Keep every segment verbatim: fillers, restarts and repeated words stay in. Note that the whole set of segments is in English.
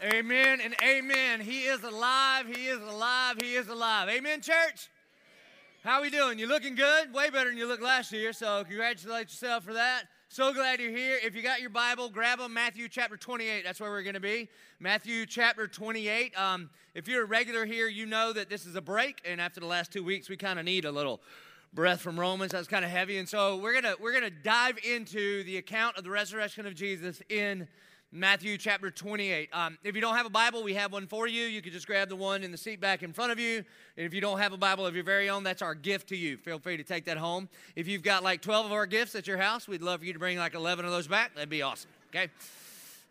Amen and amen. He is alive. He is alive. He is alive. Amen, church? Amen. How we doing? You looking good? Way better than you looked last year, so congratulate yourself for that. So glad you're here. If you got your Bible, grab them. Matthew chapter twenty-eight. That's where we're going to be. Matthew chapter twenty-eight. Um, if you're a regular here, you know that this is a break, and after the last two weeks, we kind of need a little breath from Romans. That's kind of heavy, and so we're gonna we're gonna dive into the account of the resurrection of Jesus in Matthew chapter twenty-eight. Um, if you don't have a Bible, we have one for you. You can just grab the one in the seat back in front of you. And if you don't have a Bible of your very own, that's our gift to you. Feel free to take that home. If you've got like twelve of our gifts at your house, we'd love for you to bring like eleven of those back. That'd be awesome, okay?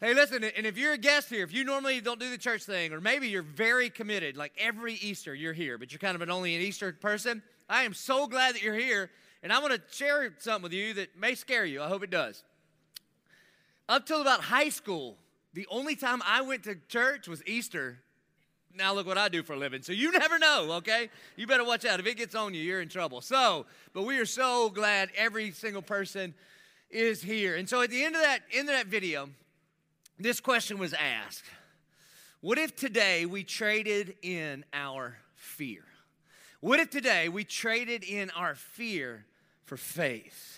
Hey, listen, and if you're a guest here, if you normally don't do the church thing, or maybe you're very committed, like every Easter you're here, but you're kind of an only an Easter person, I am so glad that you're here, and I want to share something with you that may scare you. I hope it does. Up till about high school, the only time I went to church was Easter. Now look what I do for a living. So you never know, okay? You better watch out. If it gets on you, you're in trouble. So, but we are so glad every single person is here. And so at the end of that, end of that video, this question was asked. What if today we traded in our fear? What if today we traded in our fear for faith?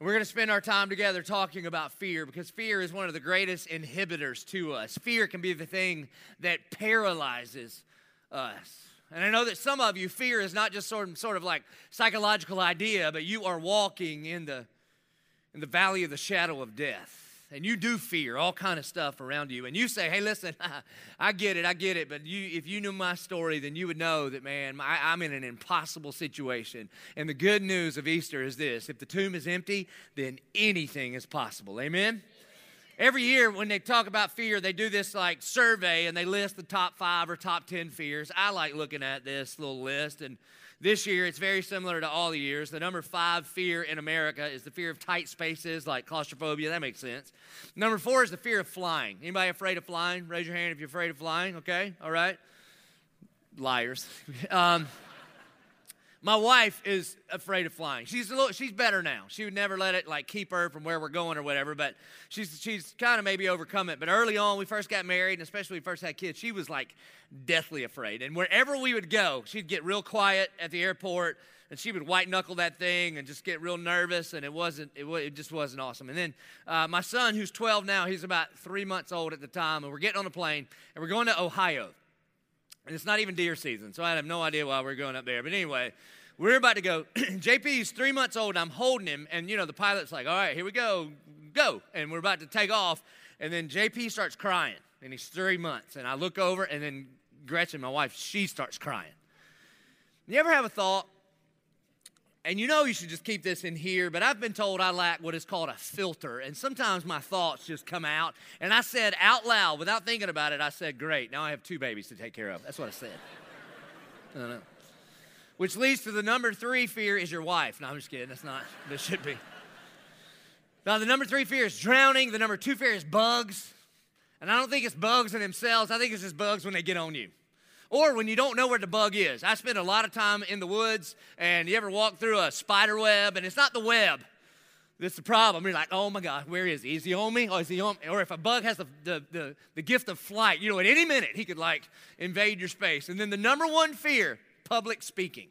We're going to spend our time together talking about fear, because fear is one of the greatest inhibitors to us. Fear can be the thing that paralyzes us. And I know that some of you, fear is not just sort of, sort of like psychological idea, but you are walking in the, in the valley of the shadow of death. And you do fear all kind of stuff around you. And you say, hey, listen, I get it, I get it. But you, if you knew my story, then you would know that, man, I, I'm in an impossible situation. And the good news of Easter is this. If the tomb is empty, then anything is possible. Amen? Every year when they talk about fear, they do this like survey, and they list the top five or top ten fears. I like looking at this little list. And this year, it's very similar to all the years. The number five fear in America is the fear of tight spaces, like claustrophobia. That makes sense. Number four is the fear of flying. Anybody afraid of flying? Raise your hand if you're afraid of flying. Okay, all right. Liars. um, my wife is afraid of flying. She's a little, she's better now. She would never let it like keep her from where we're going or whatever. But she's she's kind of maybe overcome it. But early on, we first got married, and especially when we first had kids, she was like deathly afraid. And wherever we would go, she'd get real quiet at the airport, and she would white knuckle that thing and just get real nervous. And it wasn't it, was, it just wasn't awesome. And then uh, my son, who's twelve now, he's about three months old at the time, and we're getting on a plane and we're going to Ohio. And it's not even deer season, so I have no idea why we're going up there. But anyway, we're about to go. J P's three months old. I'm holding him, and, you know, the pilot's like, all right, here we go, go. And we're about to take off, and then J P starts crying, and he's three months. And I look over, and then Gretchen, my wife, she starts crying. You ever have a thought? And you know you should just keep this in here, but I've been told I lack what is called a filter, and sometimes my thoughts just come out. And I said out loud, without thinking about it, I said, great, now I have two babies to take care of. That's what I said. I don't know. Which leads to the number three fear is your wife. No, I'm just kidding. That's not, that should be. Now, the number three fear is drowning. The number two fear is bugs. And I don't think it's bugs in themselves. I think it's just bugs when they get on you. Or when you don't know where the bug is. I spend a lot of time in the woods, and you ever walk through a spider web, and it's not the web that's the problem. You're like, oh my God, where is he? Is he on me? Or is he on me? Or if a bug has the, the, the, the gift of flight, you know, at any minute he could like invade your space. And then the number one fear, public speaking.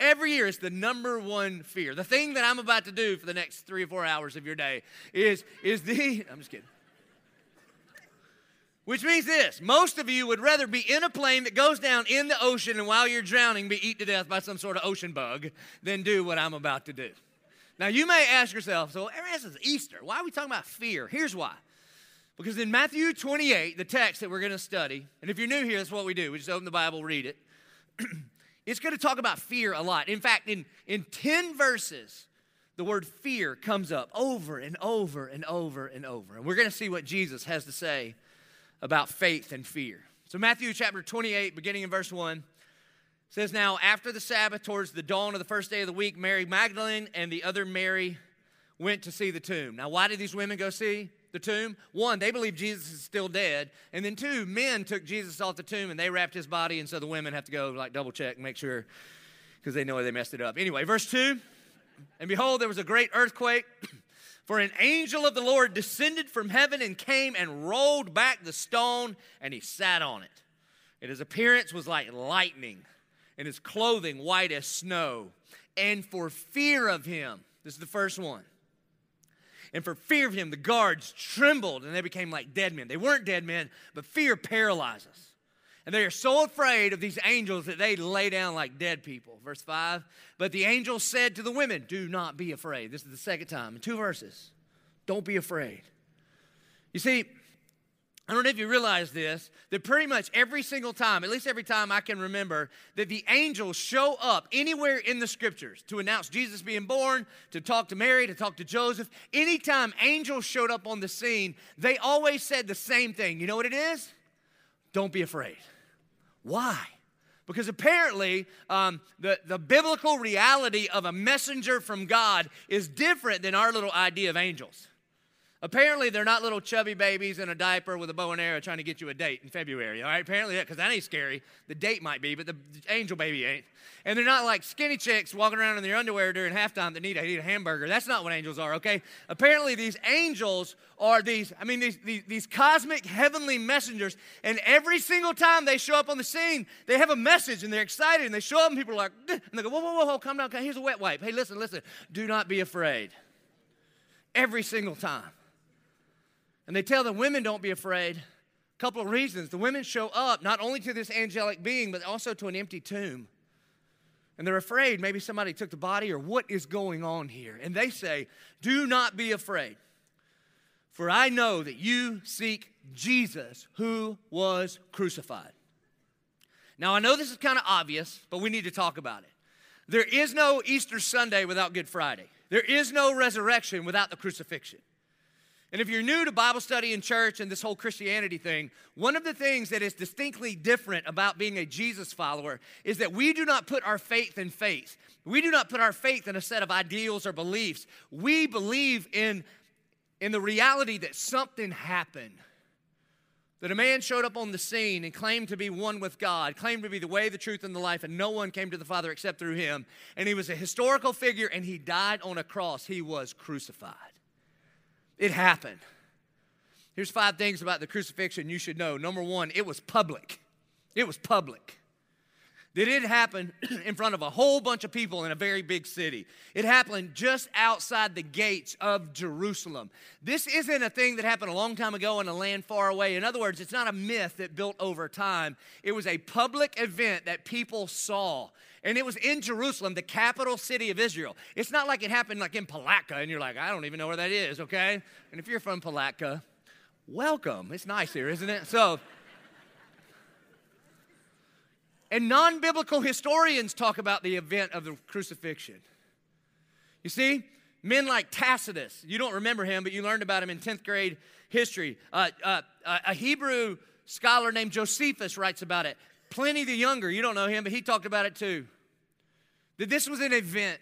Every year it's the number one fear. The thing that I'm about to do for the next three or four hours of your day is, is the, I'm just kidding. Which means this, most of you would rather be in a plane that goes down in the ocean and while you're drowning be eaten to death by some sort of ocean bug than do what I'm about to do. Now, you may ask yourself, so this is Easter. Why are we talking about fear? Here's why. Because in Matthew twenty-eight, the text that we're going to study, and if you're new here, that's what we do. We just open the Bible, read it. It's going to talk about fear a lot. In fact, in, in ten verses, the word fear comes up over and over and over and over. And we're going to see what Jesus has to say about faith and fear. So Matthew chapter twenty-eight, beginning in verse one, says, now after the Sabbath, towards the dawn of the first day of the week, Mary Magdalene and the other Mary went to see the tomb. Now why did these women go see the tomb? One, they believe Jesus is still dead. And then two, men took Jesus off the tomb and they wrapped his body. And so the women have to go like double check and make sure, because they know they messed it up. Anyway, verse two, and behold, there was a great earthquake. For an angel of the Lord descended from heaven and came and rolled back the stone, and he sat on it. And his appearance was like lightning, and his clothing white as snow. And for fear of him, this is the first one, and for fear of him, the guards trembled, and they became like dead men. They weren't dead men, but fear paralyzes. And they are so afraid of these angels that they lay down like dead people. Verse five, but the angel said to the women, do not be afraid. This is the second time in two verses. Don't be afraid. You see, I don't know if you realize this, that pretty much every single time, at least every time I can remember, that the angels show up anywhere in the scriptures to announce Jesus being born, to talk to Mary, to talk to Joseph. Anytime angels showed up on the scene, they always said the same thing. You know what it is? Don't be afraid. Why? Because apparently um, the, the biblical reality of a messenger from God is different than our little idea of angels. Apparently, they're not little chubby babies in a diaper with a bow and arrow trying to get you a date in February. All right, apparently, because that ain't scary. The date might be, but the angel baby ain't. And they're not like skinny chicks walking around in their underwear during halftime that need to eat a hamburger. That's not what angels are, okay? Apparently, these angels are these, I mean, these, these, these cosmic heavenly messengers. And every single time they show up on the scene, they have a message, and they're excited, and they show up, and people are like, and they go, whoa, whoa, whoa, whoa, calm down, calm down. Here's a wet wipe. Hey, listen, listen. Do not be afraid. Every single time. And they tell the women don't be afraid. A couple of reasons. The women show up not only to this angelic being, but also to an empty tomb. And they're afraid maybe somebody took the body or what is going on here. And they say, do not be afraid, for I know that you seek Jesus who was crucified. Now, I know this is kind of obvious, but we need to talk about it. There is no Easter Sunday without Good Friday. There is no resurrection without the crucifixion. And if you're new to Bible study and church and this whole Christianity thing, one of the things that is distinctly different about being a Jesus follower is that we do not put our faith in faith. We do not put our faith in a set of ideals or beliefs. We believe in, in the reality that something happened. That a man showed up on the scene and claimed to be one with God, claimed to be the way, the truth, and the life, and no one came to the Father except through him. And he was a historical figure, and he died on a cross. He was crucified. It happened. Here's five things about the crucifixion you should know. Number one, it was public. It was public. It didn't happen in front of a whole bunch of people in a very big city. It happened just outside the gates of Jerusalem. This isn't a thing that happened a long time ago in a land far away. In other words, it's not a myth that built over time. It was a public event that people saw. And it was in Jerusalem, the capital city of Israel. It's not like it happened like in Palatka, and you're like, I don't even know where that is, okay? And if you're from Palatka, welcome. It's nice here, isn't it? So... And non-biblical historians talk about the event of the crucifixion. You see, men like Tacitus, you don't remember him, but you learned about him in tenth grade history. Uh, uh, a Hebrew scholar named Josephus writes about it. Pliny the Younger, you don't know him, but he talked about it too. That this was an event,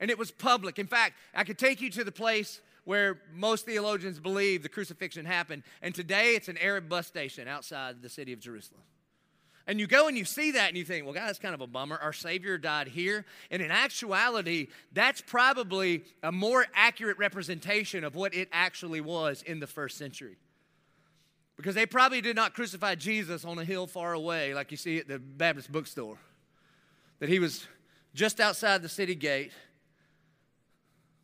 and it was public. In fact, I could take you to the place where most theologians believe the crucifixion happened, and today it's an Arab bus station outside the city of Jerusalem. And you go and you see that and you think, well, God, that's kind of a bummer. Our Savior died here. And in actuality, that's probably a more accurate representation of what it actually was in the first century. Because they probably did not crucify Jesus on a hill far away like you see at the Baptist bookstore. That he was just outside the city gate,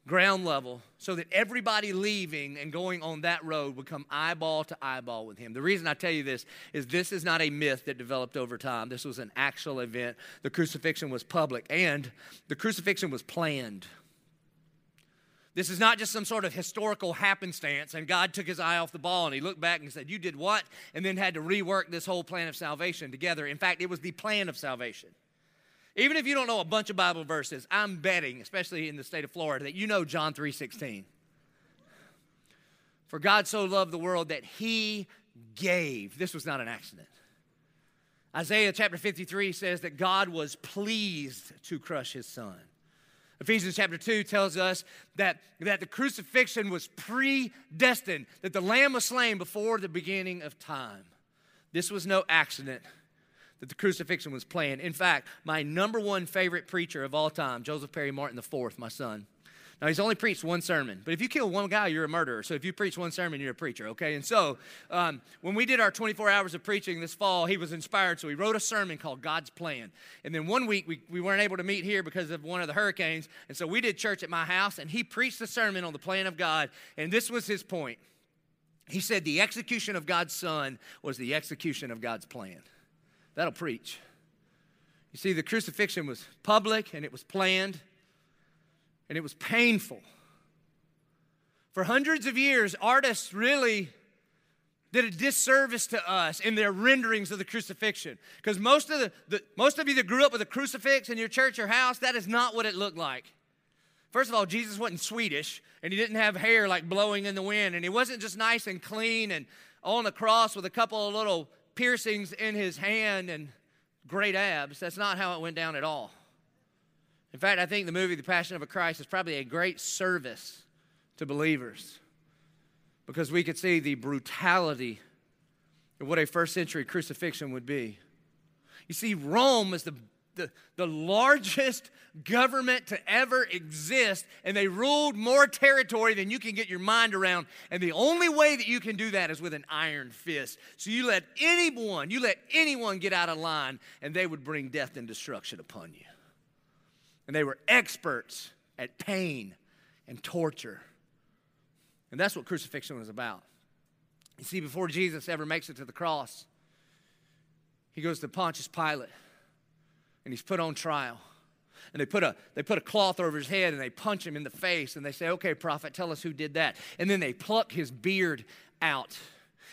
ground level, so that everybody leaving and going on that road would come eyeball to eyeball with him. The reason I tell you this is this is not a myth that developed over time. This was an actual event. The crucifixion was public, and the crucifixion was planned. This is not just some sort of historical happenstance, and God took his eye off the ball, and he looked back and said, you did what? And then had to rework this whole plan of salvation together. In fact, it was the plan of salvation. Even if you don't know a bunch of Bible verses, I'm betting, especially in the state of Florida, that you know John three sixteen. For God so loved the world that he gave. This was not an accident. Isaiah chapter fifty-three says that God was pleased to crush his son. Ephesians chapter two tells us that, that the crucifixion was predestined, that the Lamb was slain before the beginning of time. This was no accident. That the crucifixion was planned. In fact, my number one favorite preacher of all time, Joseph Perry Martin the fourth, my son, Now, he's only preached one sermon, but if you kill one guy, you're a murderer. So if you preach one sermon, you're a preacher, okay? And so um, when we did our twenty-four hours of preaching this fall, he was inspired, so he wrote a sermon called God's Plan. And then one week, we, we weren't able to meet here because of one of the hurricanes, and so we did church at my house, and he preached the sermon on the plan of God, and this was his point. He said the execution of God's Son was the execution of God's plan. That'll preach. You see, the crucifixion was public, and it was planned, and it was painful. For hundreds of years, artists really did a disservice to us in their renderings of the crucifixion. Because most of the, the most of you that grew up with a crucifix in your church or house, that is not what it looked like. First of all, Jesus wasn't Swedish, and he didn't have hair like blowing in the wind, and he wasn't just nice and clean and on the cross with a couple of little piercings in his hand and great abs. That's not how it went down at all. In fact, I think the movie The Passion of Christ is probably a great service to believers because we could see the brutality of what a first century crucifixion would be. You see, Rome is the The, the largest government to ever exist, and they ruled more territory than you can get your mind around. And the only way that you can do that is with an iron fist. So you let anyone, you let anyone get out of line, and they would bring death and destruction upon you. And they were experts at pain and torture. And that's what crucifixion was about. You see, before Jesus ever makes it to the cross, he goes to Pontius Pilate. And he's put on trial. And they put a they put a cloth over his head, and they punch him in the face. And they say, okay, prophet, tell us who did that. And then they pluck his beard out.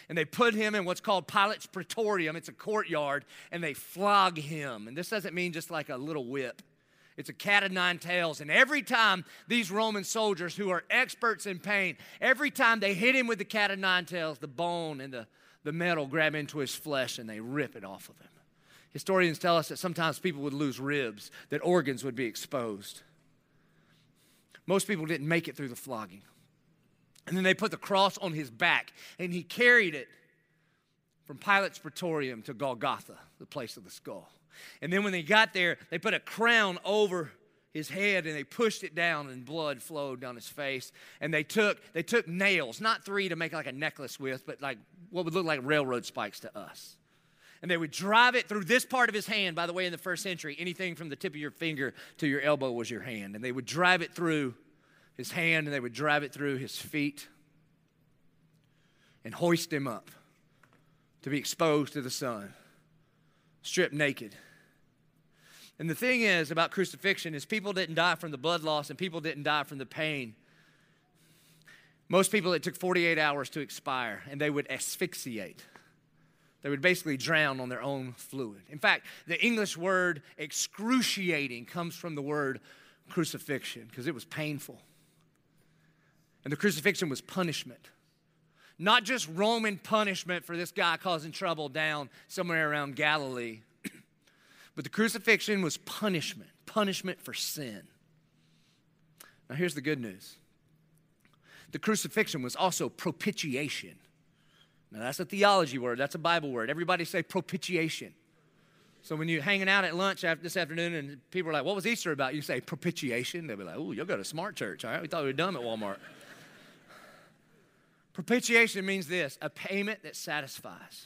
And they put him in what's called Pilate's Praetorium. It's a courtyard. And they flog him. And this doesn't mean just like a little whip. It's a cat of nine tails. And every time these Roman soldiers who are experts in pain, every time they hit him with the cat of nine tails, the bone and the, the metal grab into his flesh, and they rip it off of him. Historians tell us that sometimes people would lose ribs, that organs would be exposed. Most people didn't make it through the flogging. And then they put the cross on his back, and he carried it from Pilate's Praetorium to Golgotha, the place of the skull. And then when they got there, they put a crown over his head, and they pushed it down, and blood flowed down his face. And they took they took nails, not three to make like a necklace with, but like what would look like railroad spikes to us. And they would drive it through this part of his hand. By the way, in the first century, anything from the tip of your finger to your elbow was your hand. And they would drive it through his hand, and they would drive it through his feet and hoist him up to be exposed to the sun, stripped naked. And the thing is about crucifixion is people didn't die from the blood loss, and people didn't die from the pain. Most people, it took forty-eight hours to expire, and they would asphyxiate. They would basically drown on their own fluid. In fact, the English word excruciating comes from the word crucifixion because it was painful. And the crucifixion was punishment. Not just Roman punishment for this guy causing trouble down somewhere around Galilee, but the crucifixion was punishment, punishment for sin. Now here's the good news. The crucifixion was also propitiation. Now, that's a theology word. That's a Bible word. Everybody say propitiation. So when you're hanging out at lunch after this afternoon and people are like, what was Easter about? You say propitiation. They'll be like, oh, you'll go to smart church. All right, we thought we were dumb at Walmart. Propitiation means this, a payment that satisfies.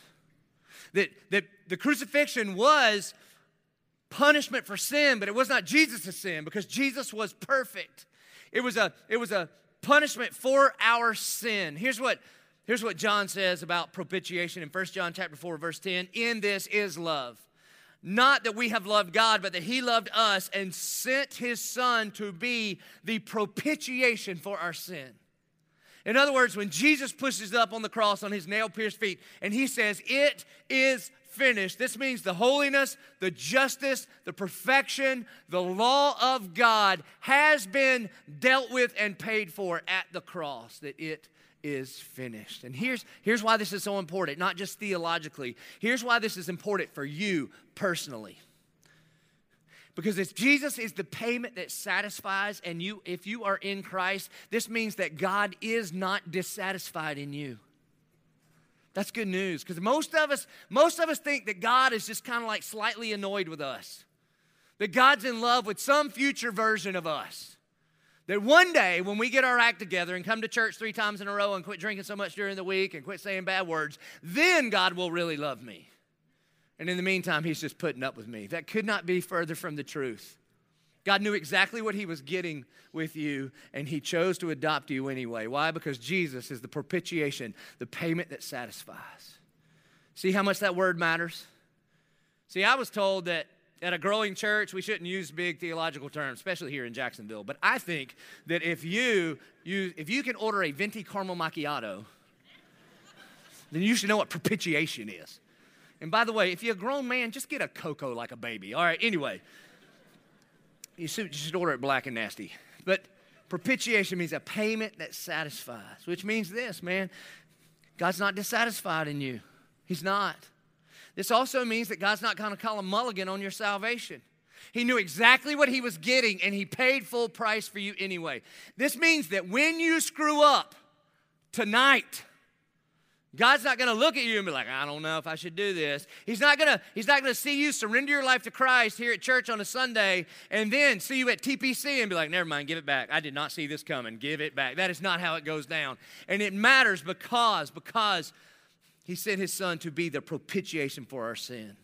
That, that the crucifixion was punishment for sin, but it was not Jesus' sin because Jesus was perfect. It was a, it was a punishment for our sin. Here's what... Here's what John says about propitiation in First John chapter four, verse ten. In this is love. Not that we have loved God, but that he loved us and sent his son to be the propitiation for our sin. In other words, when Jesus pushes up on the cross on his nail-pierced feet and he says, it is finished. This means the holiness, the justice, the perfection, the law of God has been dealt with and paid for at the cross, that it is finished. And here's, here's why this is so important, not just theologically. Here's why this is important for you personally. Because if Jesus is the payment that satisfies, and you, if you are in Christ, this means that God is not dissatisfied in you. That's good news, because most of us, most of us think that God is just kind of like slightly annoyed with us, that God's in love with some future version of us. That one day when we get our act together and come to church three times in a row and quit drinking so much during the week and quit saying bad words, then God will really love me. And in the meantime, he's just putting up with me. That could not be further from the truth. God knew exactly what he was getting with you, and he chose to adopt you anyway. Why? Because Jesus is the propitiation, the payment that satisfies. See how much that word matters? See, I was told that at a growing church, we shouldn't use big theological terms, especially here in Jacksonville. But I think that if you, you if you can order a venti caramel macchiato, then you should know what propitiation is. And by the way, if you're a grown man, just get a cocoa like a baby. All right, anyway. You should order it black and nasty. But propitiation means a payment that satisfies, which means this, man. God's not dissatisfied in you. He's not. This also means that God's not going to call a mulligan on your salvation. He knew exactly what he was getting, and he paid full price for you anyway. This means that when you screw up tonight, God's not going to look at you and be like, I don't know if I should do this. He's not going to, he's not going to see you surrender your life to Christ here at church on a Sunday and then see you at T P C and be like, never mind, give it back. I did not see this coming. Give it back. That is not how it goes down. And it matters because, because he sent his son to be the propitiation for our sin.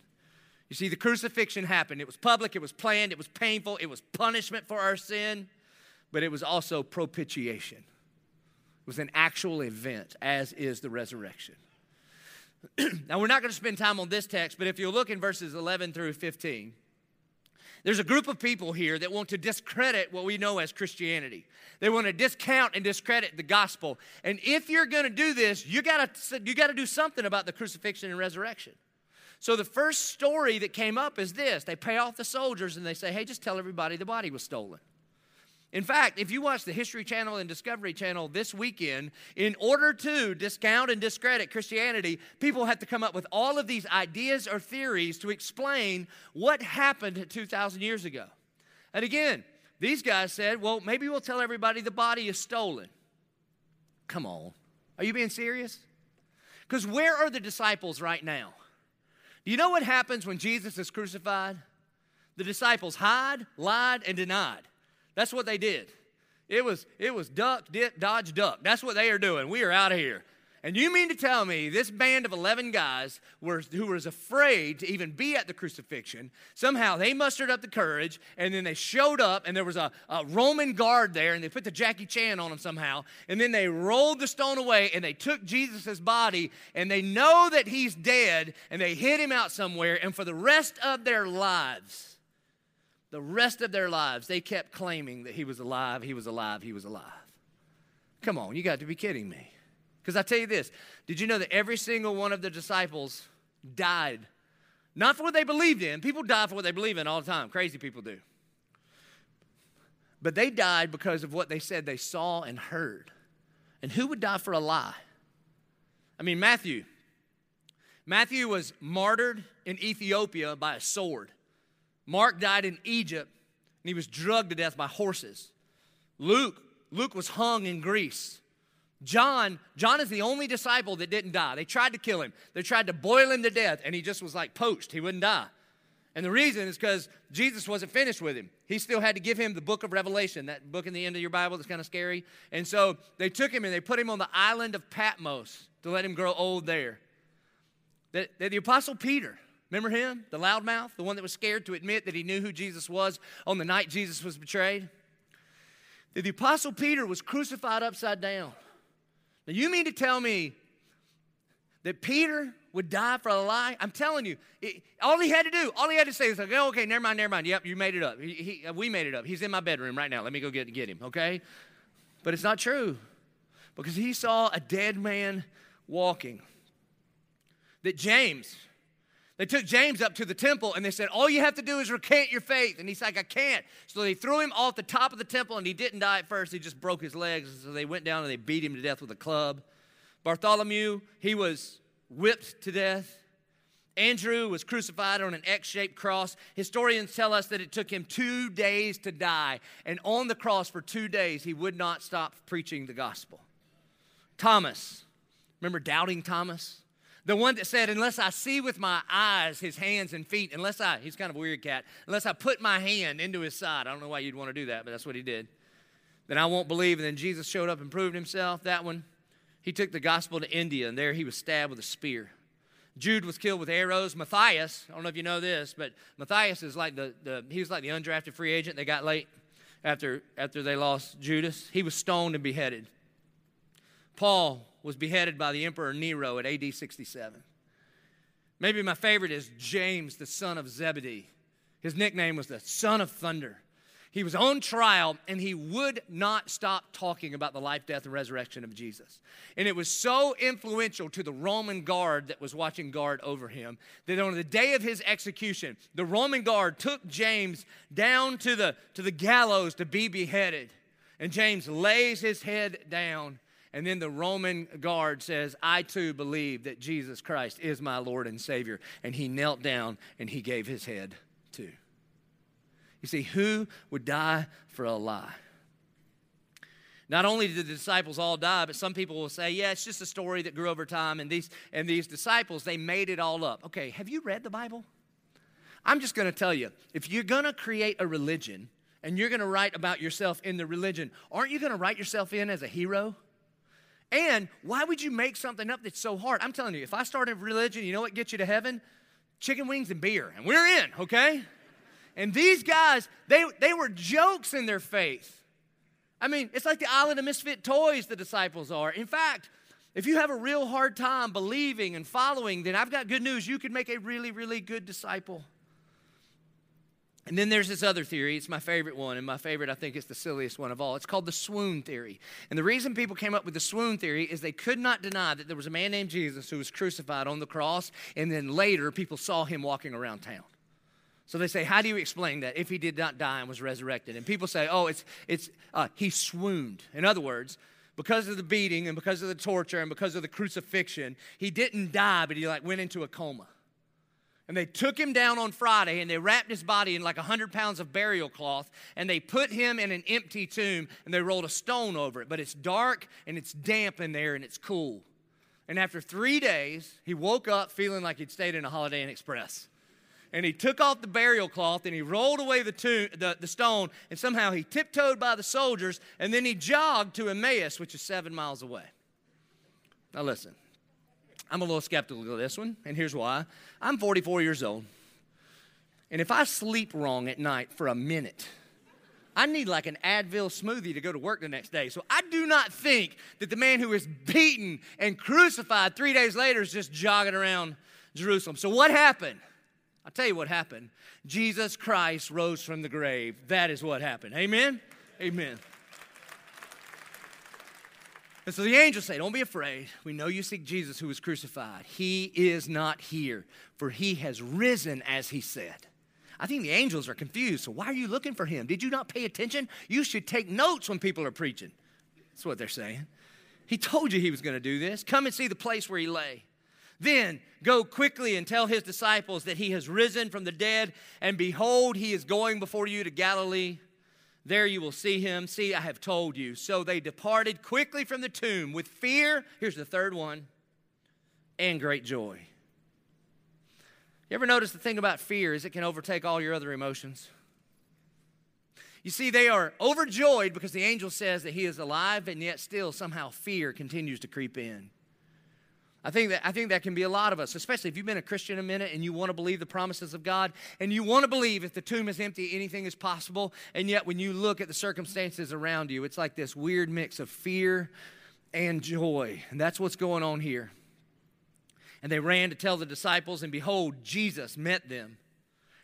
You see, the crucifixion happened. It was public. It was planned. It was painful. It was punishment for our sin, but it was also propitiation. It was an actual event, as is the resurrection. Now, we're not going to spend time on this text, but if you look in verses eleven through fifteen, there's a group of people here that want to discredit what we know as Christianity. They want to discount and discredit the gospel. And if you're going to do this, you got to you got to do something about the crucifixion and resurrection. So the first story that came up is this. They pay off the soldiers and they say, hey, just tell everybody the body was stolen. In fact, if you watch the History Channel and Discovery Channel this weekend, in order to discount and discredit Christianity, people had to come up with all of these ideas or theories to explain what happened two thousand years ago. And again, these guys said, well, maybe we'll tell everybody the body is stolen. Come on. Are you being serious? Because where are the disciples right now? Do you know what happens when Jesus is crucified? The disciples hide, lied, and denied. That's what they did. It was, it was duck, dip, dodge, duck. That's what they are doing. We are out of here. And you mean to tell me this band of eleven guys were, who was afraid to even be at the crucifixion, somehow they mustered up the courage, and then they showed up, and there was a, a Roman guard there, and they put the Jackie Chan on him somehow, and then they rolled the stone away, and they took Jesus' body, and they know that he's dead, and they hid him out somewhere, and for the rest of their lives... The rest of their lives, they kept claiming that he was alive, he was alive, he was alive. Come on, you got to be kidding me. Because I tell you this, did you know that every single one of the disciples died? Not for what they believed in. People die for what they believe in all the time. Crazy people do. But they died because of what they said they saw and heard. And who would die for a lie? I mean, Matthew. Matthew was martyred in Ethiopia by a sword. Mark died in Egypt, and he was drugged to death by horses. Luke, Luke was hung in Greece. John, John is the only disciple that didn't die. They tried to kill him. They tried to boil him to death, and he just was like poached. He wouldn't die. And the reason is because Jesus wasn't finished with him. He still had to give him the book of Revelation, that book in the end of your Bible that's kind of scary. And so they took him, and they put him on the island of Patmos to let him grow old there. The, the, the apostle Peter... Remember him, the loudmouth, the one that was scared to admit that he knew who Jesus was on the night Jesus was betrayed? The apostle Peter was crucified upside down. Now, you mean to tell me that Peter would die for a lie? I'm telling you, it, all he had to do, all he had to say is, like, oh, okay, never mind, never mind. Yep, you made it up. He, he, we made it up. He's in my bedroom right now. Let me go get, get him, okay? But it's not true because he saw a dead man walking. That James... They took James up to the temple, and they said, all you have to do is recant your faith. And he's like, I can't. So they threw him off the top of the temple, and he didn't die at first. He just broke his legs. So they went down, and they beat him to death with a club. Bartholomew, he was whipped to death. Andrew was crucified on an X-shaped cross. Historians tell us that it took him two days to die. And on the cross for two days, he would not stop preaching the gospel. Thomas, remember doubting Thomas? The one that said, unless I see with my eyes his hands and feet, unless I, he's kind of a weird cat, unless I put my hand into his side. I don't know why you'd want to do that, but that's what he did. then I won't believe, and then Jesus showed up and proved himself, that one. He took the gospel to India, and there he was stabbed with a spear. Jude was killed with arrows. Matthias, I don't know if you know this, but Matthias is like the, the he was like the undrafted free agent they got late after, after they lost Judas. He was stoned and beheaded. Paul was beheaded by the Emperor Nero at A D sixty-seven. Maybe my favorite is James, the son of Zebedee. His nickname was the Son of Thunder. He was on trial, and he would not stop talking about the life, death, and resurrection of Jesus. And it was so influential to the Roman guard that was watching guard over him that on the day of his execution, the Roman guard took James down to the, to the gallows to be beheaded. And James lays his head down, and then the Roman guard says, "I too believe that Jesus Christ is my Lord and Savior." And he knelt down, and he gave his head too. You see, who would die for a lie? Not only did the disciples all die, but some people will say, yeah, it's just a story that grew over time, and these and these disciples, they made it all up. Okay, have you read the Bible? I'm just going to tell you, if you're going to create a religion and you're going to write about yourself in the religion, aren't you going to write yourself in as a hero? And why would you make something up that's so hard? I'm telling you, if I started religion, you know what gets you to heaven? Chicken wings and beer, and we're in, okay? And these guys, they, they were jokes in their faith. I mean, it's like the island of misfit toys the disciples are. In fact, if you have a real hard time believing and following, then I've got good news. You can make a really, really good disciple. And then there's this other theory. It's my favorite one, and my favorite, I think, is the silliest one of all. It's called the swoon theory. And the reason people came up with the swoon theory is they could not deny that there was a man named Jesus who was crucified on the cross, and then later people saw him walking around town. So they say, how do you explain that if he did not die and was resurrected? And people say, oh, it's it's uh, he swooned. In other words, because of the beating and because of the torture and because of the crucifixion, he didn't die, but he like went into a coma. And they took him down on Friday, and they wrapped his body in like one hundred pounds of burial cloth, and they put him in an empty tomb, and they rolled a stone over it. But it's dark, and it's damp in there, and it's cool. And after three days, he woke up feeling like he'd stayed in a Holiday Inn Express. And he took off the burial cloth, and he rolled away the, tomb, the, the stone, and somehow he tiptoed by the soldiers, and then he jogged to Emmaus, which is seven miles away. Now listen, I'm a little skeptical of this one, and here's why. I'm forty-four years old, and if I sleep wrong at night for a minute, I need like an Advil smoothie to go to work the next day. So I do not think that the man who is beaten and crucified three days later is just jogging around Jerusalem. So what happened? I'll tell you what happened. Jesus Christ rose from the grave. That is what happened. Amen? Amen. And so the angels say, don't be afraid. We know you seek Jesus who was crucified. He is not here, for he has risen as he said. I think the angels are confused. So why are you looking for him? Did you not pay attention? You should take notes when people are preaching. That's what they're saying. He told you he was going to do this. Come and see the place where he lay. Then go quickly and tell his disciples that he has risen from the dead, and behold, he is going before you to Galilee. There you will see him. See, I have told you. So they departed quickly from the tomb with fear. Here's the third one. And great joy. You ever notice the thing about fear is it can overtake all your other emotions? You see, they are overjoyed because the angel says that he is alive, and yet still somehow fear continues to creep in. I think that I think that can be a lot of us, especially if you've been a Christian a minute and you want to believe the promises of God, and you want to believe if the tomb is empty, anything is possible, and yet when you look at the circumstances around you, it's like this weird mix of fear and joy, and that's what's going on here. And they ran to tell the disciples, and behold, Jesus met them,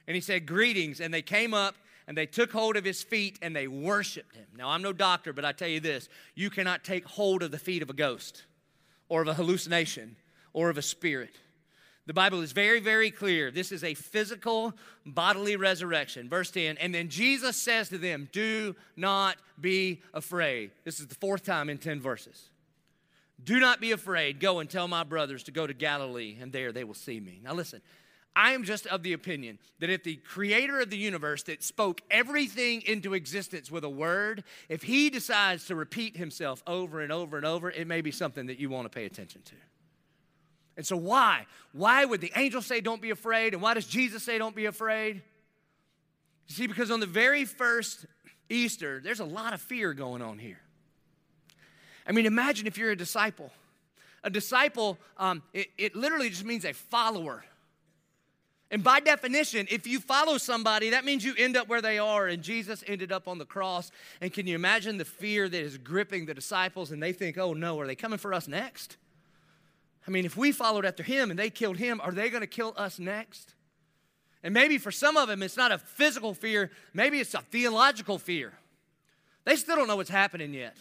and he said, "Greetings," and they came up, and they took hold of his feet, and they worshiped him. Now, I'm no doctor, but I tell you this, you cannot take hold of the feet of a ghost, or of a hallucination, or of a spirit. The Bible is very, very clear. This is a physical, bodily resurrection. Verse ten, and then Jesus says to them, do not be afraid. This is the fourth time in ten verses. Do not be afraid. Go and tell my brothers to go to Galilee, and there they will see me. Now listen, I am just of the opinion that if the creator of the universe that spoke everything into existence with a word, if he decides to repeat himself over and over and over, it may be something that you want to pay attention to. And so why? Why would the angel say don't be afraid? And why does Jesus say don't be afraid? You see, because on the very first Easter, there's a lot of fear going on here. I mean, imagine if you're a disciple. A disciple, um, it, it literally just means a follower. And by definition, if you follow somebody, that means you end up where they are, and Jesus ended up on the cross. And can you imagine the fear that is gripping the disciples, and they think, oh no, are they coming for us next? I mean, if we followed after him and they killed him, are they going to kill us next? And maybe for some of them, it's not a physical fear. Maybe it's a theological fear. They still don't know what's happening yet.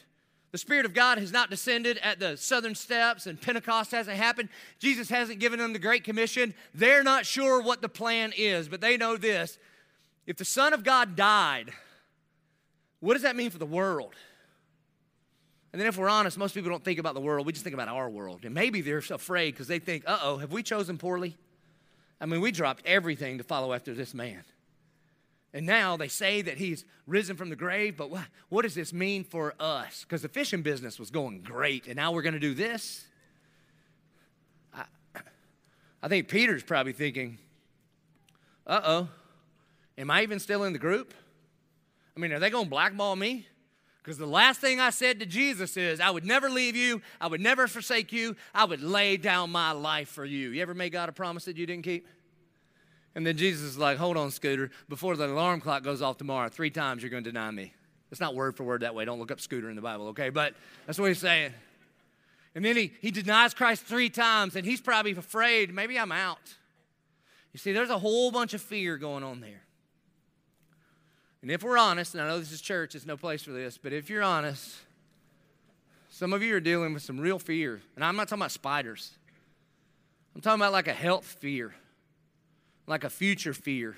The Spirit of God has not descended at the southern steps, and Pentecost hasn't happened. Jesus hasn't given them the Great Commission. They're not sure what the plan is, but they know this. If the Son of God died, what does that mean for the world? And then if we're honest, most people don't think about the world. We just think about our world. And maybe they're afraid because they think, uh-oh, have we chosen poorly? I mean, we dropped everything to follow after this man. And now they say that he's risen from the grave, but what, what does this mean for us? Because the fishing business was going great, and now we're going to do this? I, I think Peter's probably thinking, uh-oh, am I even still in the group? I mean, are they going to blackball me? Because the last thing I said to Jesus is, I would never leave you, I would never forsake you, I would lay down my life for you. You ever made God a promise that you didn't keep? And then Jesus is like, hold on, Scooter. Before the alarm clock goes off tomorrow, three times you're going to deny me. It's not word for word that way. Don't look up Scooter in the Bible, okay? But that's what he's saying. And then he, he denies Christ three times, and he's probably afraid, maybe I'm out. You see, there's a whole bunch of fear going on there. And if we're honest, and I know this is church, it's no place for this, but if you're honest, some of you are dealing with some real fear. And I'm not talking about spiders. I'm talking about like a health fear. Like a future fear,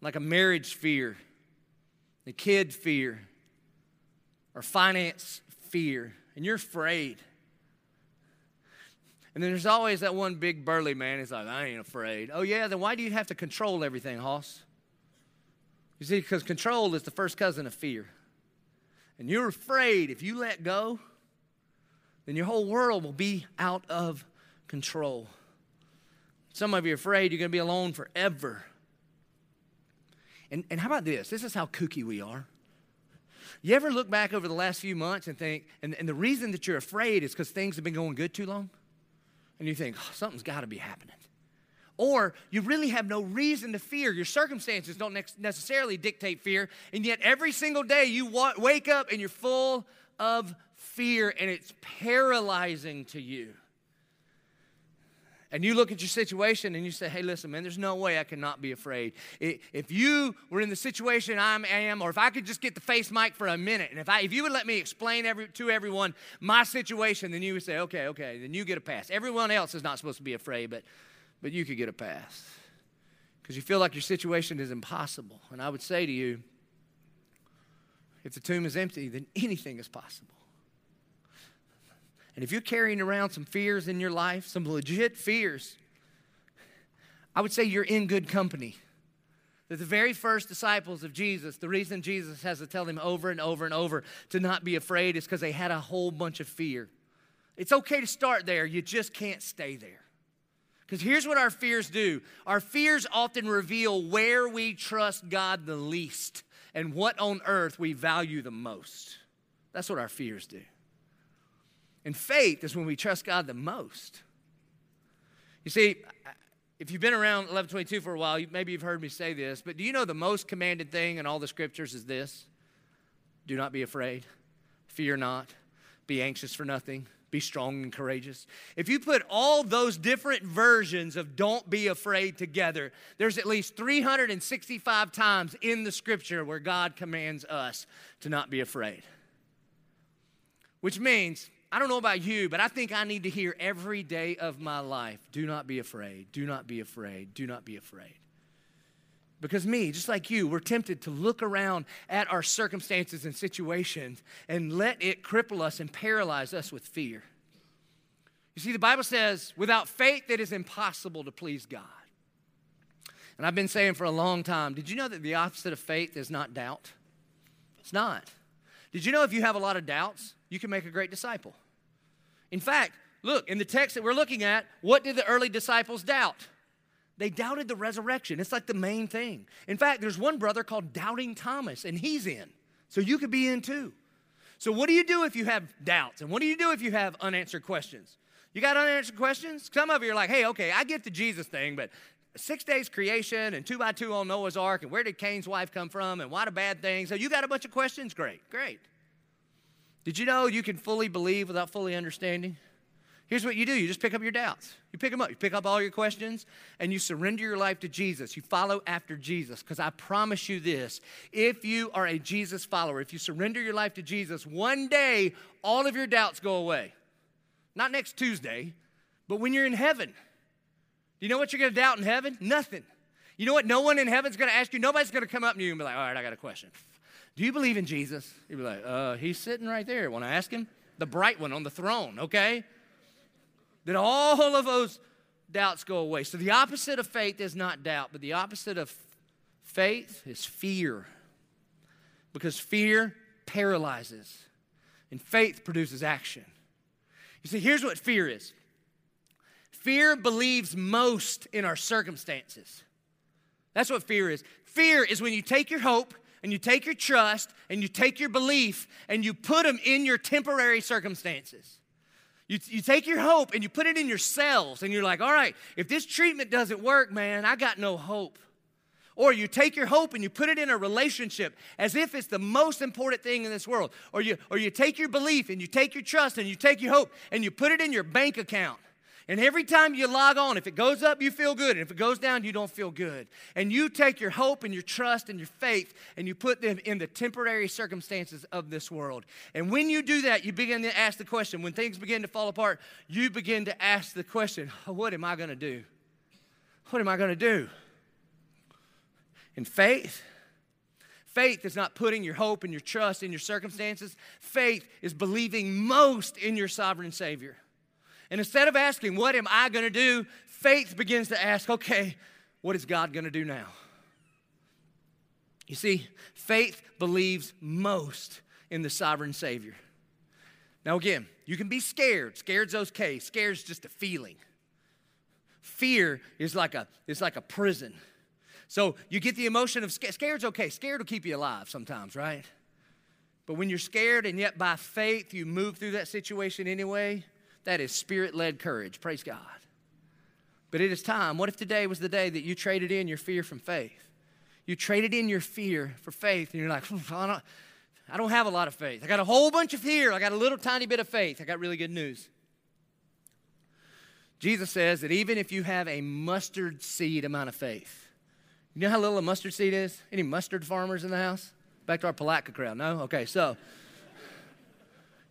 like a marriage fear, a kid fear, or finance fear, and you're afraid. And then there's always that one big burly man who's like, I ain't afraid. Oh yeah, then why do you have to control everything, Hoss? You see, because control is the first cousin of fear. And you're afraid if you let go, then your whole world will be out of control. Some of you are afraid you're going to be alone forever. And and how about this? This is how kooky we are. You ever look back over the last few months and think, and, and the reason that you're afraid is because things have been going good too long? And you think, oh, something's got to be happening. Or you really have no reason to fear. Your circumstances don't ne- necessarily dictate fear. And yet every single day you wa- wake up and you're full of fear, and it's paralyzing to you. And you look at your situation and you say, hey, listen, man, there's no way I cannot be afraid. If you were in the situation I am, or if I could just get the face mic for a minute, and if I, if you would let me explain every, to everyone my situation, then you would say, okay, okay, then you get a pass. Everyone else is not supposed to be afraid, but, but you could get a pass because you feel like your situation is impossible. And I would say to you, if the tomb is empty, then anything is possible. And if you're carrying around some fears in your life, some legit fears, I would say you're in good company. That the very first disciples of Jesus, the reason Jesus has to tell them over and over and over to not be afraid is because they had a whole bunch of fear. It's okay to start there. You just can't stay there. Because here's what our fears do. Our fears often reveal where we trust God the least and what on earth we value the most. That's what our fears do. And faith is when we trust God the most. You see, if you've been around eleven twenty-two for a while, you, maybe you've heard me say this, but do you know the most commanded thing in all the scriptures is this? Do not be afraid. Fear not. Be anxious for nothing. Be strong and courageous. If you put all those different versions of don't be afraid together, there's at least three hundred sixty-five times in the scripture where God commands us to not be afraid. Which means, I don't know about you, but I think I need to hear every day of my life, do not be afraid, do not be afraid, do not be afraid. Because me, just like you, we're tempted to look around at our circumstances and situations and let it cripple us and paralyze us with fear. You see, the Bible says, without faith it is impossible to please God. And I've been saying for a long time, did you know that the opposite of faith is not doubt? It's not. Did you know if you have a lot of doubts, you can make a great disciple? In fact, look, in the text that we're looking at, what did the early disciples doubt? They doubted the resurrection. It's like the main thing. In fact, there's one brother called Doubting Thomas, and he's in. So you could be in too. So what do you do if you have doubts? And what do you do if you have unanswered questions? You got unanswered questions? Some of you are like, hey, okay, I get the Jesus thing, but six days creation and two by two on Noah's Ark and where did Cain's wife come from and why the bad things? So you got a bunch of questions? Great, great. Did you know you can fully believe without fully understanding? Here's what you do. You just pick up your doubts. You pick them up. You pick up all your questions, and you surrender your life to Jesus. You follow after Jesus, because I promise you this. If you are a Jesus follower, if you surrender your life to Jesus, one day all of your doubts go away. Not next Tuesday, but when you're in heaven. Do you know what you're going to doubt in heaven? Nothing. You know what? No one in heaven's going to ask you. Nobody's going to come up to you and be like, all right, I got a question. Do you believe in Jesus? You'll be like, uh, he's sitting right there. Want to ask him? The bright one on the throne, okay? That all of those doubts go away. So the opposite of faith is not doubt, but the opposite of faith is fear, because fear paralyzes, and faith produces action. You see, here's what fear is. Fear believes most in our circumstances. That's what fear is. Fear is when you take your hope and you take your trust and you take your belief and you put them in your temporary circumstances. You, you take your hope and you put it in yourselves, and you're like, all right, if this treatment doesn't work, man, I got no hope. Or you take your hope and you put it in a relationship as if it's the most important thing in this world. Or you, or you take your belief and you take your trust and you take your hope and you put it in your bank account. And every time you log on, if it goes up, you feel good. And if it goes down, you don't feel good. And you take your hope and your trust and your faith and you put them in the temporary circumstances of this world. And when you do that, you begin to ask the question. When things begin to fall apart, you begin to ask the question, what am I going to do? What am I going to do? And faith, faith is not putting your hope and your trust in your circumstances. Faith is believing most in your sovereign Savior. And instead of asking, what am I going to do? Faith begins to ask, okay, what is God going to do now? You see, faith believes most in the sovereign Savior. Now again, you can be scared. Scared's okay. Scared's just a feeling. Fear is like a, it's like a prison. So you get the emotion of scared. Scared's okay. Scared will keep you alive sometimes, right? But when you're scared and yet by faith you move through that situation anyway, that is spirit-led courage. Praise God. But it is time. What if today was the day that you traded in your fear from faith? You traded in your fear for faith, and you're like, I don't, I don't have a lot of faith. I got a whole bunch of fear. I got a little tiny bit of faith. I got really good news. Jesus says that even if you have a mustard seed amount of faith, you know how little a mustard seed is? Any mustard farmers in the house? Back to our Palatka crowd, no? Okay, so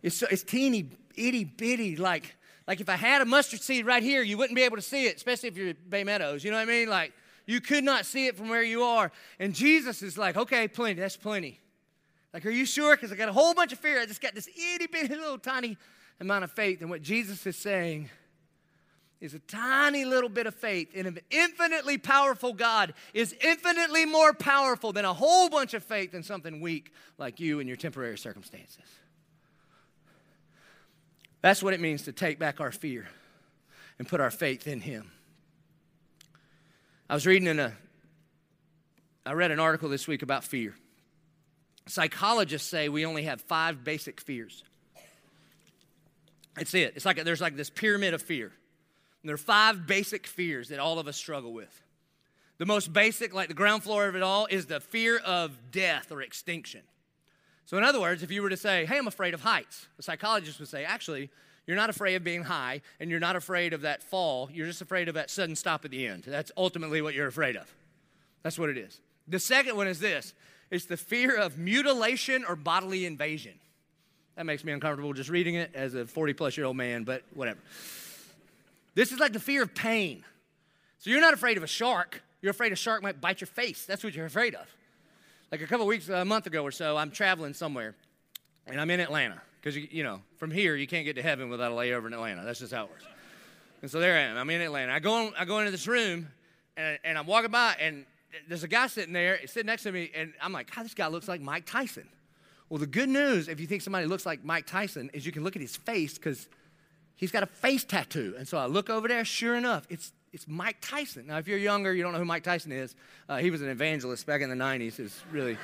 it's, it's teeny itty bitty, like, like if I had a mustard seed right here, you wouldn't be able to see it, especially if you're at Bay Meadows, you know what I mean? Like, you could not see it from where you are. And Jesus is like, okay, plenty, that's plenty. Like, are you sure? Because I got a whole bunch of fear. I just got this itty bitty little tiny amount of faith. And what Jesus is saying is a tiny little bit of faith in an infinitely powerful God is infinitely more powerful than a whole bunch of faith in something weak like you and your temporary circumstances. That's what it means to take back our fear and put our faith in him. I was reading in a, I read an article this week about fear. Psychologists say we only have five basic fears. That's it. It's like, there's like this pyramid of fear. And there are five basic fears that all of us struggle with. The most basic, like the ground floor of it all, is the fear of death or extinction. So in other words, if you were to say, hey, I'm afraid of heights, the psychologist would say, actually, you're not afraid of being high, and you're not afraid of that fall. You're just afraid of that sudden stop at the end. That's ultimately what you're afraid of. That's what it is. The second one is this. It's the fear of mutilation or bodily invasion. That makes me uncomfortable just reading it as a forty-plus-year-old man, but whatever. This is like the fear of pain. So you're not afraid of a shark. You're afraid a shark might bite your face. That's what you're afraid of. Like a couple weeks, a month ago or so, I'm traveling somewhere, and I'm in Atlanta. Because, you, you know, from here, you can't get to heaven without a layover in Atlanta. That's just how it works. And so there I am. I'm in Atlanta. I go in, I go into this room, and, and I'm walking by, and there's a guy sitting there, sitting next to me, and I'm like, God, this guy looks like Mike Tyson. Well, the good news, if you think somebody looks like Mike Tyson, is you can look at his face, because he's got a face tattoo. And so I look over there. Sure enough, it's It's Mike Tyson. Now, if you're younger, you don't know who Mike Tyson is. Uh, he was an evangelist back in the nineties. It's really...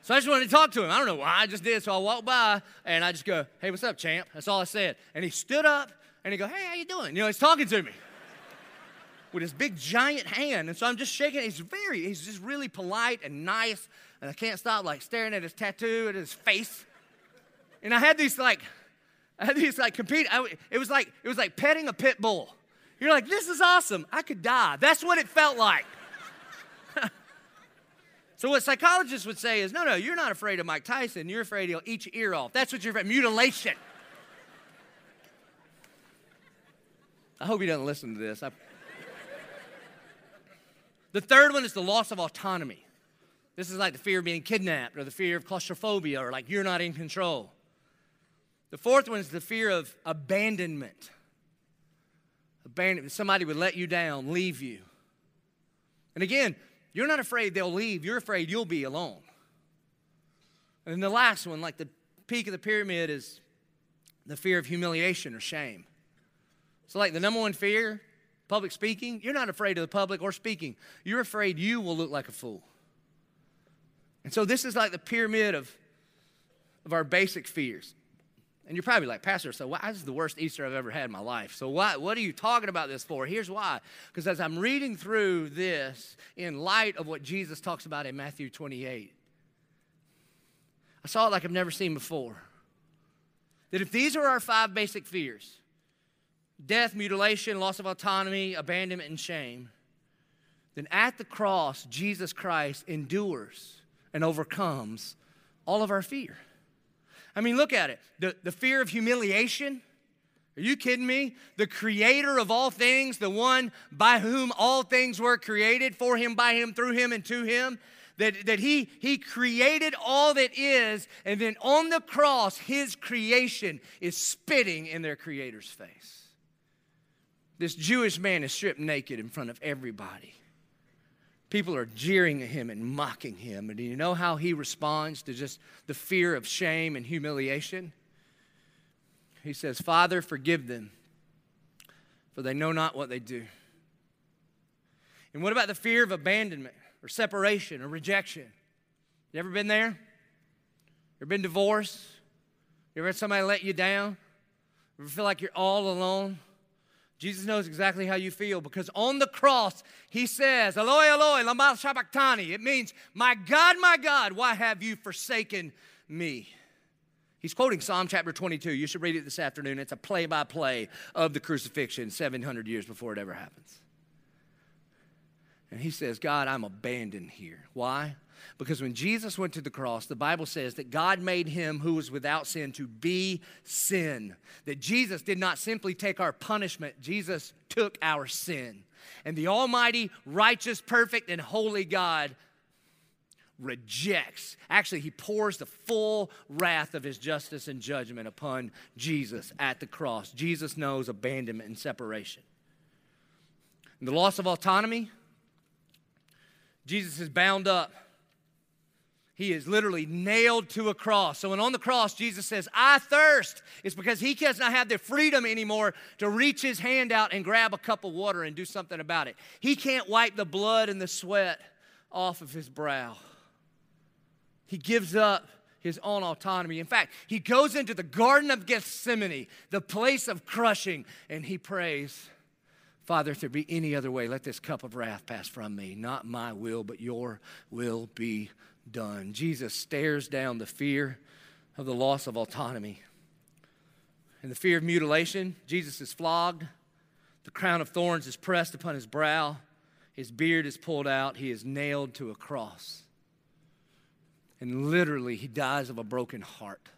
So I just wanted to talk to him. I don't know why. I just did. So I walked by, and I just go, hey, what's up, champ? That's all I said. And he stood up, and he go, hey, how you doing? You know, he's talking to me with his big, giant hand. And so I'm just shaking. He's very, he's just really polite and nice. And I can't stop, like, staring at his tattoo and his face. And I had these, like, I had these, like, compete. I, it was like, it was like petting a pit bull. You're like, this is awesome. I could die. That's what it felt like. So what psychologists would say is, no, no, you're not afraid of Mike Tyson. You're afraid he'll eat your ear off. That's what you're afraid of, mutilation. I hope he doesn't listen to this. I... The third one is the loss of autonomy. This is like the fear of being kidnapped or the fear of claustrophobia or like you're not in control. The fourth one is the fear of abandonment. Abandonment. Somebody would let you down, leave you. And again, you're not afraid they'll leave. You're afraid you'll be alone. And then the last one, like the peak of the pyramid, is the fear of humiliation or shame. So like the number one fear, public speaking, you're not afraid of the public or speaking. You're afraid you will look like a fool. And so this is like the pyramid of, of our basic fears. And you're probably like, Pastor, so why, this is the worst Easter I've ever had in my life. So why, what are you talking about this for? Here's why. Because as I'm reading through this in light of what Jesus talks about in Matthew twenty-eight, I saw it like I've never seen before. That if these are our five basic fears, death, mutilation, loss of autonomy, abandonment, and shame, then at the cross, Jesus Christ endures and overcomes all of our fear. I mean, look at it. The, the fear of humiliation. Are you kidding me? The creator of all things, the one by whom all things were created, for him, by him, through him, and to him, that, that he, he created all that is, and then on the cross, his creation is spitting in their creator's face. This Jewish man is stripped naked in front of everybody. People are jeering at him and mocking him. And do you know how he responds to just the fear of shame and humiliation? He says, Father, forgive them, for they know not what they do. And what about the fear of abandonment or separation or rejection? You ever been there? You ever been divorced? You ever had somebody let you down? You ever feel like you're all alone? Jesus knows exactly how you feel, because on the cross, he says, Eloi, Eloi, lama sabachthani. It means, my God, my God, why have you forsaken me? He's quoting Psalm chapter twenty-two. You should read it this afternoon. It's a play-by-play of the crucifixion seven hundred years before it ever happens. And he says, God, I'm abandoned here. Why? Because when Jesus went to the cross, the Bible says that God made him who was without sin to be sin. That Jesus did not simply take our punishment. Jesus took our sin. And the almighty, righteous, perfect, and holy God rejects. Actually, he pours the full wrath of his justice and judgment upon Jesus at the cross. Jesus knows abandonment and separation. And the loss of autonomy, Jesus is bound up. He is literally nailed to a cross. So when on the cross, Jesus says, I thirst, it's because he does not have the freedom anymore to reach his hand out and grab a cup of water and do something about it. He can't wipe the blood and the sweat off of his brow. He gives up his own autonomy. In fact, he goes into the Garden of Gethsemane, the place of crushing, and he prays, Father, if there be any other way, let this cup of wrath pass from me. Not my will, but your will be done. Jesus stares down the fear of the loss of autonomy. And the fear of mutilation, Jesus is flogged. The crown of thorns is pressed upon his brow. His beard is pulled out. He is nailed to a cross. And literally, he dies of a broken heart.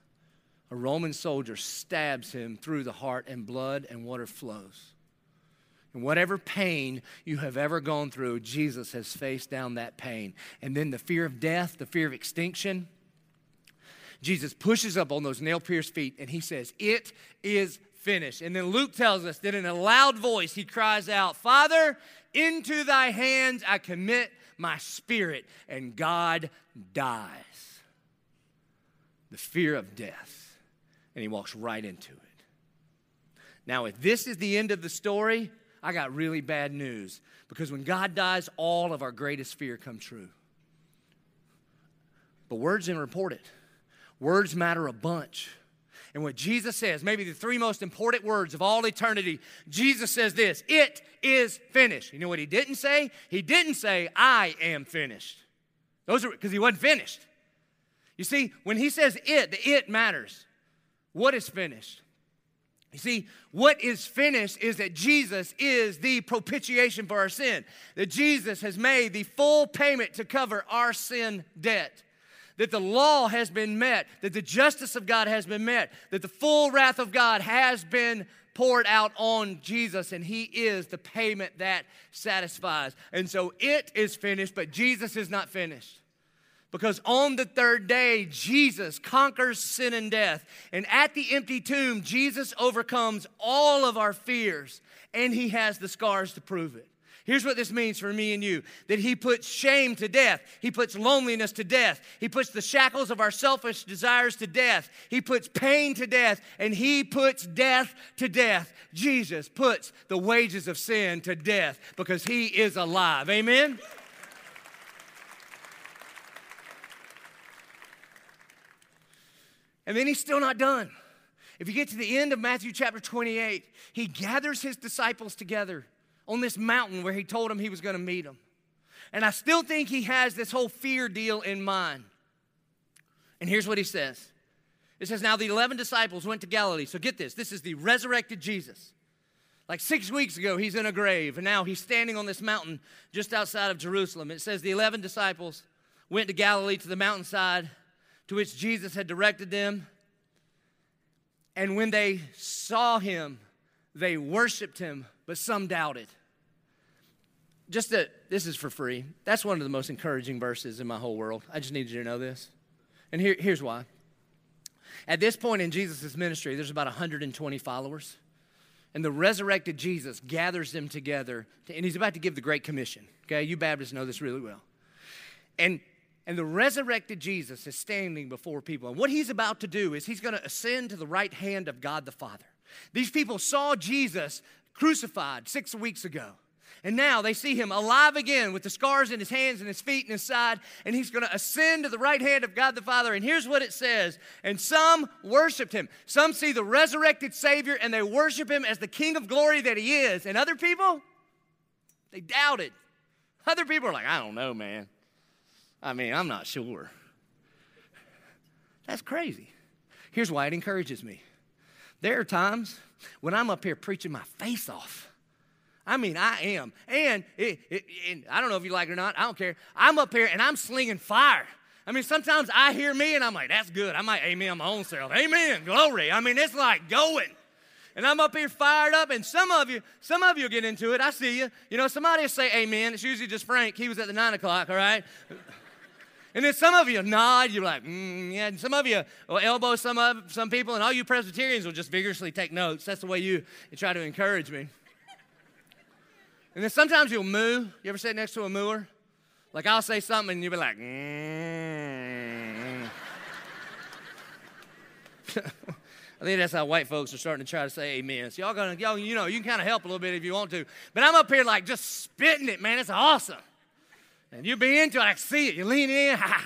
A Roman soldier stabs him through the heart, and blood and water flows. And whatever pain you have ever gone through, Jesus has faced down that pain. And then the fear of death, the fear of extinction, Jesus pushes up on those nail-pierced feet and he says, it is finished. And then Luke tells us that in a loud voice he cries out, Father, into thy hands I commit my spirit. And God dies. The fear of death. And he walks right into it. Now, if this is the end of the story, I got really bad news. Because when God dies, all of our greatest fear come true. But words didn't report it. Words matter a bunch. And what Jesus says, maybe the three most important words of all eternity, Jesus says this, it is finished. You know what he didn't say? He didn't say, I am finished. Those are, because he wasn't finished. You see, when he says it, the it matters. What is finished? You see, what is finished is that Jesus is the propitiation for our sin. That Jesus has made the full payment to cover our sin debt. That the law has been met. That the justice of God has been met. That the full wrath of God has been poured out on Jesus. And he is the payment that satisfies. And so it is finished, but Jesus is not finished. Because on the third day, Jesus conquers sin and death. And at the empty tomb, Jesus overcomes all of our fears. And he has the scars to prove it. Here's what this means for me and you. That he puts shame to death. He puts loneliness to death. He puts the shackles of our selfish desires to death. He puts pain to death. And he puts death to death. Jesus puts the wages of sin to death because he is alive. Amen? And then he's still not done. If you get to the end of Matthew chapter twenty-eight, he gathers his disciples together on this mountain where he told them he was going to meet them. And I still think he has this whole fear deal in mind. And here's what he says. It says, now the eleven disciples went to Galilee. So get this. This is the resurrected Jesus. Like six weeks ago, he's in a grave. And now he's standing on this mountain just outside of Jerusalem. It says the eleven disciples went to Galilee to the mountainside to which Jesus had directed them. And when they saw him, they worshiped him, but some doubted. Just that, this is for free. That's one of the most encouraging verses in my whole world. I just needed you to know this. And here, here's why. At this point in Jesus' ministry, there's about one hundred twenty followers. And the resurrected Jesus gathers them together. To, and he's about to give the Great Commission. Okay, you Baptists know this really well. And And the resurrected Jesus is standing before people. And what he's about to do is he's going to ascend to the right hand of God the Father. These people saw Jesus crucified six weeks ago. And now they see him alive again with the scars in his hands and his feet and his side. And he's going to ascend to the right hand of God the Father. And here's what it says. And some worshiped him. Some see the resurrected Savior and they worship him as the King of glory that he is. And other people, they doubted. Other people are like, I don't know, man. I mean, I'm not sure. That's crazy. Here's why it encourages me. There are times when I'm up here preaching my face off. I mean, I am. And it, it, it, I don't know if you like it or not. I don't care. I'm up here and I'm slinging fire. I mean, sometimes I hear me and I'm like, that's good. I might amen my own self. Amen. Glory. I mean, it's like going. And I'm up here fired up, and some of you, some of you get into it. I see you. You know, somebody will say amen. It's usually just Frank. He was at the nine o'clock, all right? And then some of you nod. You're like, mm, yeah. And some of you will elbow some of some people, and all you Presbyterians will just vigorously take notes. That's the way you, you try to encourage me. And then sometimes you'll moo. You ever sit next to a mooer? Like I'll say something, and you'll be like, mm. I think that's how white folks are starting to try to say amen. So y'all gonna, y'all, you know, you can kind of help a little bit if you want to. But I'm up here like just spitting it, man. It's awesome. And you be into it, I can see it. You lean in, ha ha.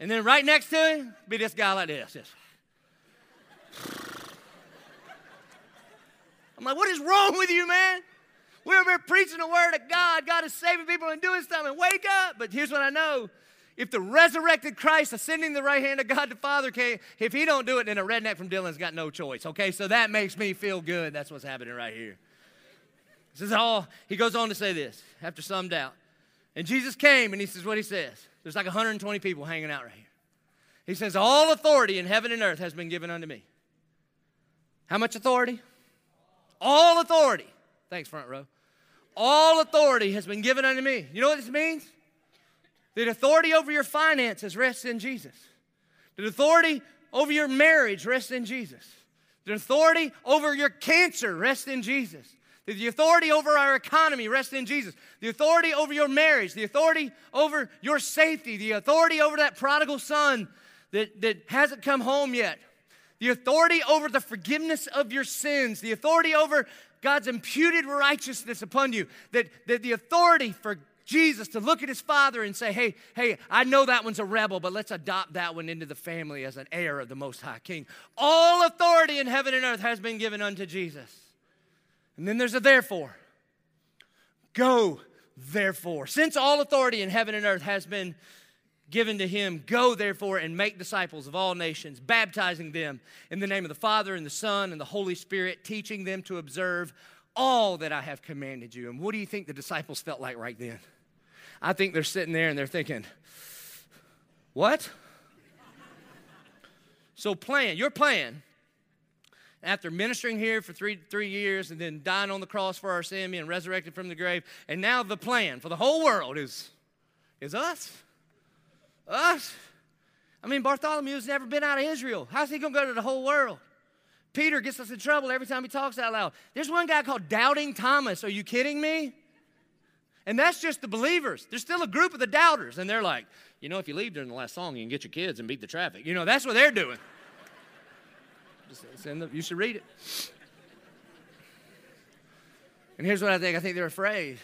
And then right next to it, be this guy like this. Just. I'm like, what is wrong with you, man? We're over here preaching the word of God. God is saving people and doing something. Wake up. But here's what I know. If the resurrected Christ ascending the right hand of God the Father can't, if he don't do it, then a redneck from Dillon's got no choice, okay? So that makes me feel good. That's what's happening right here. This is all. He goes on to say this, after some doubt. And Jesus came, and he says what he says. There's like one hundred twenty people hanging out right here. He says, all authority in heaven and earth has been given unto me. How much authority? All authority. Thanks, front row. All authority has been given unto me. You know what this means? That authority over your finances rests in Jesus. That authority over your marriage rests in Jesus. That authority over your cancer rests in Jesus. That the authority over our economy rests in Jesus. The authority over your marriage. The authority over your safety. The authority over that prodigal son that, that hasn't come home yet. The authority over the forgiveness of your sins, the authority over God's imputed righteousness upon you, that, that the authority for Jesus to look at his father and say, hey, hey, I know that one's a rebel, but let's adopt that one into the family as an heir of the Most High King. All authority in heaven and earth has been given unto Jesus. And then there's a therefore. Go, therefore. Since all authority in heaven and earth has been given to him, go therefore and make disciples of all nations, baptizing them in the name of the Father and the Son and the Holy Spirit, teaching them to observe all that I have commanded you. And what do you think the disciples felt like right then? I think they're sitting there and they're thinking, what? So plan, your plan, after ministering here for three three years and then dying on the cross for our sin, being resurrected from the grave, and now the plan for the whole world is, is us. Us? I mean, Bartholomew's never been out of Israel. How's he going to go to the whole world? Peter gets us in trouble every time he talks out loud. There's one guy called Doubting Thomas. Are you kidding me? And that's just the believers. There's still a group of the doubters, and they're like, you know, if you leave during the last song, you can get your kids and beat the traffic. You know, that's what they're doing. Just send them, you should read it. And here's what I think. I think they're afraid.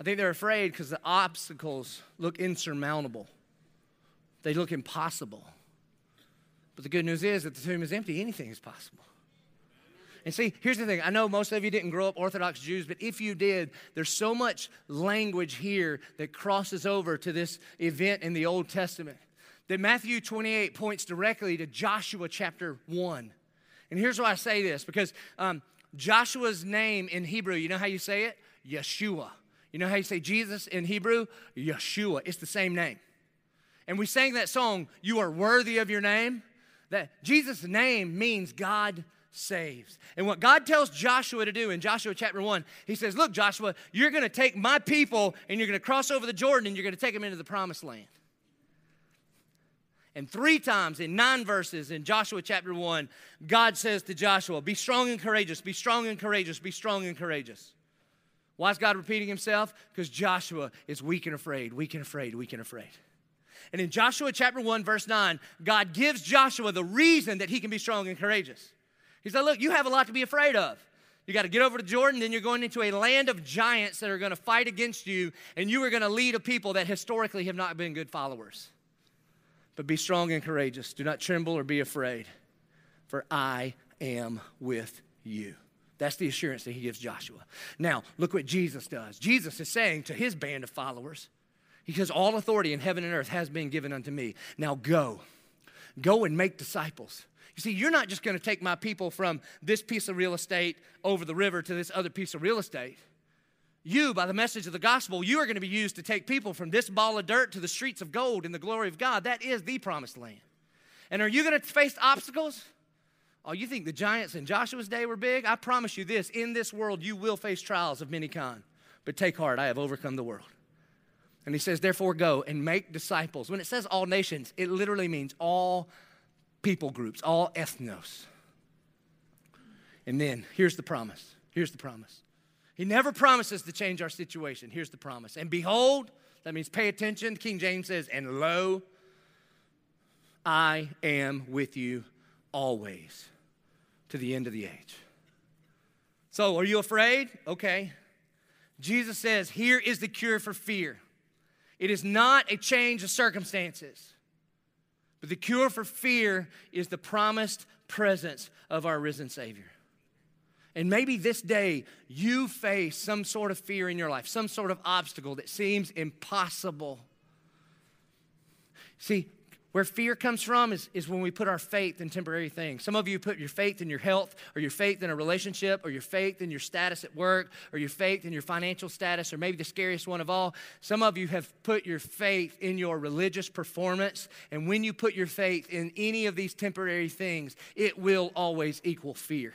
I think they're afraid because the obstacles look insurmountable. They look impossible. But the good news is that the tomb is empty. Anything is possible. And see, here's the thing. I know most of you didn't grow up Orthodox Jews, but if you did, there's so much language here that crosses over to this event in the Old Testament that Matthew twenty-eight points directly to Joshua chapter one. And here's why I say this, because um, Joshua's name in Hebrew, you know how you say it? Yeshua. You know how you say Jesus in Hebrew? Yeshua. It's the same name. And we sang that song, You Are Worthy of Your Name. That Jesus' name means God saves. And what God tells Joshua to do in Joshua chapter one, he says, look, Joshua, you're going to take my people and you're going to cross over the Jordan and you're going to take them into the promised land. And three times in nine verses in Joshua chapter one, God says to Joshua, be strong and courageous, be strong and courageous, be strong and courageous. Why is God repeating himself? Because Joshua is weak and afraid, weak and afraid, weak and afraid. And in Joshua chapter one, verse nine, God gives Joshua the reason that he can be strong and courageous. He said, look, you have a lot to be afraid of. You got to get over to Jordan, then you're going into a land of giants that are going to fight against you, and you are going to lead a people that historically have not been good followers. But be strong and courageous. Do not tremble or be afraid, for I am with you. That's the assurance that he gives Joshua. Now, look what Jesus does. Jesus is saying to his band of followers, he says, all authority in heaven and earth has been given unto me. Now go. Go and make disciples. You see, you're not just going to take my people from this piece of real estate over the river to this other piece of real estate. You, by the message of the gospel, you are going to be used to take people from this ball of dirt to the streets of gold in the glory of God. That is the promised land. And are you going to face obstacles? Oh, you think the giants in Joshua's day were big? I promise you this, in this world you will face trials of many kind. But take heart, I have overcome the world. And he says, therefore, go and make disciples. When it says all nations, it literally means all people groups, all ethnos. And then here's the promise. Here's the promise. He never promises to change our situation. Here's the promise. And behold, that means pay attention. King James says, and lo, I am with you always to the end of the age. So are you afraid? Okay. Jesus says, here is the cure for fear. It is not a change of circumstances, but the cure for fear is the promised presence of our risen Savior. And maybe this day you face some sort of fear in your life, some sort of obstacle that seems impossible. See, where fear comes from is, is when we put our faith in temporary things. Some of you put your faith in your health or your faith in a relationship or your faith in your status at work or your faith in your financial status or maybe the scariest one of all. Some of you have put your faith in your religious performance. And when you put your faith in any of these temporary things, it will always equal fear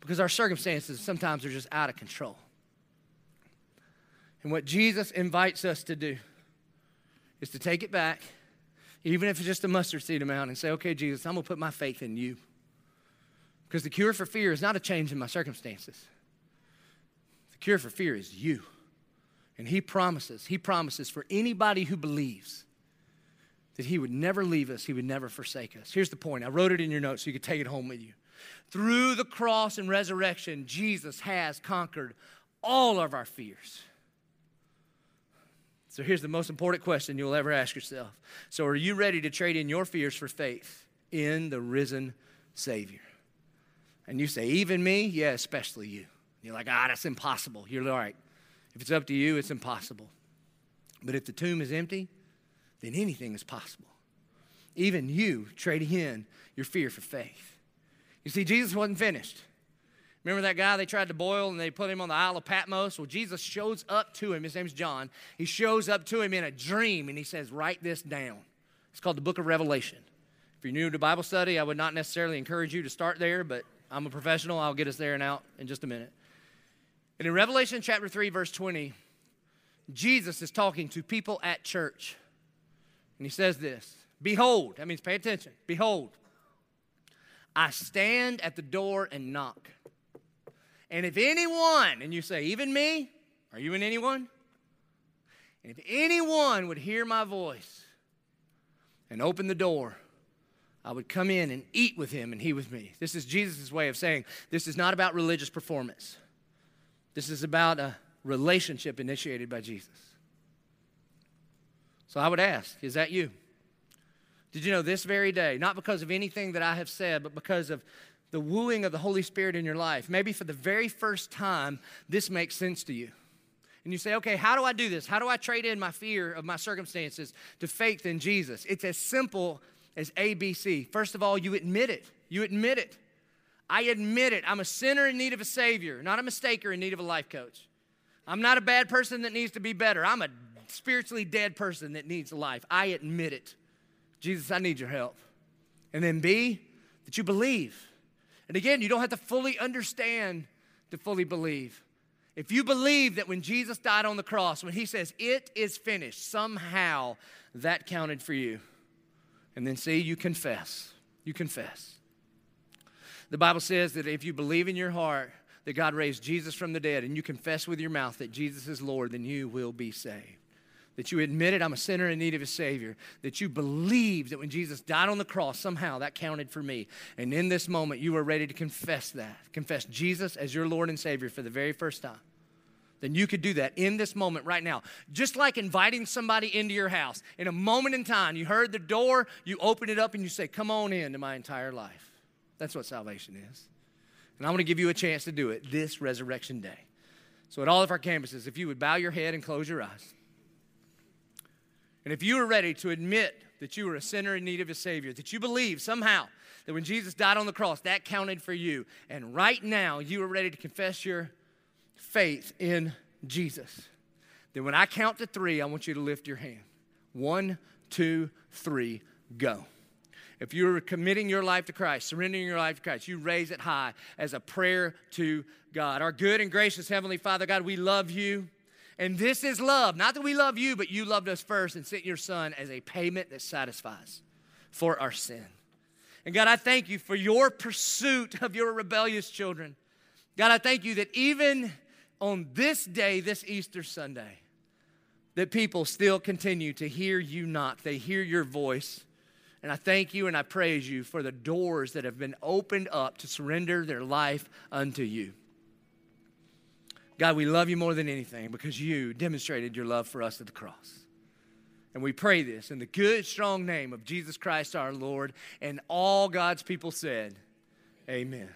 because our circumstances sometimes are just out of control. And what Jesus invites us to do is to take it back, even if it's just a mustard seed amount, and say, okay, Jesus, I'm going to put my faith in you. Because the cure for fear is not a change in my circumstances. The cure for fear is you. And he promises, he promises for anybody who believes that he would never leave us, he would never forsake us. Here's the point. I wrote it in your notes so you could take it home with you. Through the cross and resurrection, Jesus has conquered all of our fears. So here's the most important question you'll ever ask yourself. So are you ready to trade in your fears for faith in the risen Savior? And you say, even me? Yeah, especially you. You're like, ah, that's impossible. You're all right. If it's up to you, it's impossible. But if the tomb is empty, then anything is possible. Even you trading in your fear for faith. You see, Jesus wasn't finished. Remember that guy they tried to boil and they put him on the Isle of Patmos? Well, Jesus shows up to him. His name's John. He shows up to him in a dream, and he says, write this down. It's called the book of Revelation. If you're new to Bible study, I would not necessarily encourage you to start there, but I'm a professional. I'll get us there and out in just a minute. And in Revelation chapter three, verse twenty, Jesus is talking to people at church, and he says this, behold, that means pay attention, behold, I stand at the door and knock. And if anyone, and you say, even me? Are you in anyone? And if anyone would hear my voice and open the door, I would come in and eat with him and he with me. This is Jesus' way of saying this is not about religious performance. This is about a relationship initiated by Jesus. So I would ask, is that you? Did you know this very day, not because of anything that I have said, but because of the wooing of the Holy Spirit in your life, maybe for the very first time, this makes sense to you. And you say, okay, how do I do this? How do I trade in my fear of my circumstances to faith in Jesus? It's as simple as A B C. First of all, you admit it. You admit it. I admit it. I'm a sinner in need of a Savior, not a mistaker in need of a life coach. I'm not a bad person that needs to be better. I'm a spiritually dead person that needs life. I admit it. Jesus, I need your help. And then B, that you believe. And again, you don't have to fully understand to fully believe. If you believe that when Jesus died on the cross, when he says, it is finished, somehow that counted for you. And then see, you confess. You confess. The Bible says that if you believe in your heart that God raised Jesus from the dead and you confess with your mouth that Jesus is Lord, then you will be saved. That you admitted I'm a sinner in need of a Savior, that you believed that when Jesus died on the cross, somehow that counted for me. And in this moment, you are ready to confess that, confess Jesus as your Lord and Savior for the very first time. Then you could do that in this moment right now. Just like inviting somebody into your house. In a moment in time, you heard the door, you open it up, and you say, come on in to my entire life. That's what salvation is. And I'm going to give you a chance to do it this resurrection day. So at all of our campuses, if you would bow your head and close your eyes. And if you are ready to admit that you are a sinner in need of a Savior, that you believe somehow that when Jesus died on the cross, that counted for you, and right now you are ready to confess your faith in Jesus, then when I count to three, I want you to lift your hand. One, two, three, go. If you are committing your life to Christ, surrendering your life to Christ, you raise it high as a prayer to God. Our good and gracious Heavenly Father, God, we love you. And this is love. Not that we love you, but you loved us first and sent your Son as a payment that satisfies for our sin. And God, I thank you for your pursuit of your rebellious children. God, I thank you that even on this day, this Easter Sunday, that people still continue to hear you knock. They hear your voice. And I thank you and I praise you for the doors that have been opened up to surrender their life unto you. God, we love you more than anything because you demonstrated your love for us at the cross. And we pray this in the good, strong name of Jesus Christ our Lord, and all God's people said, amen.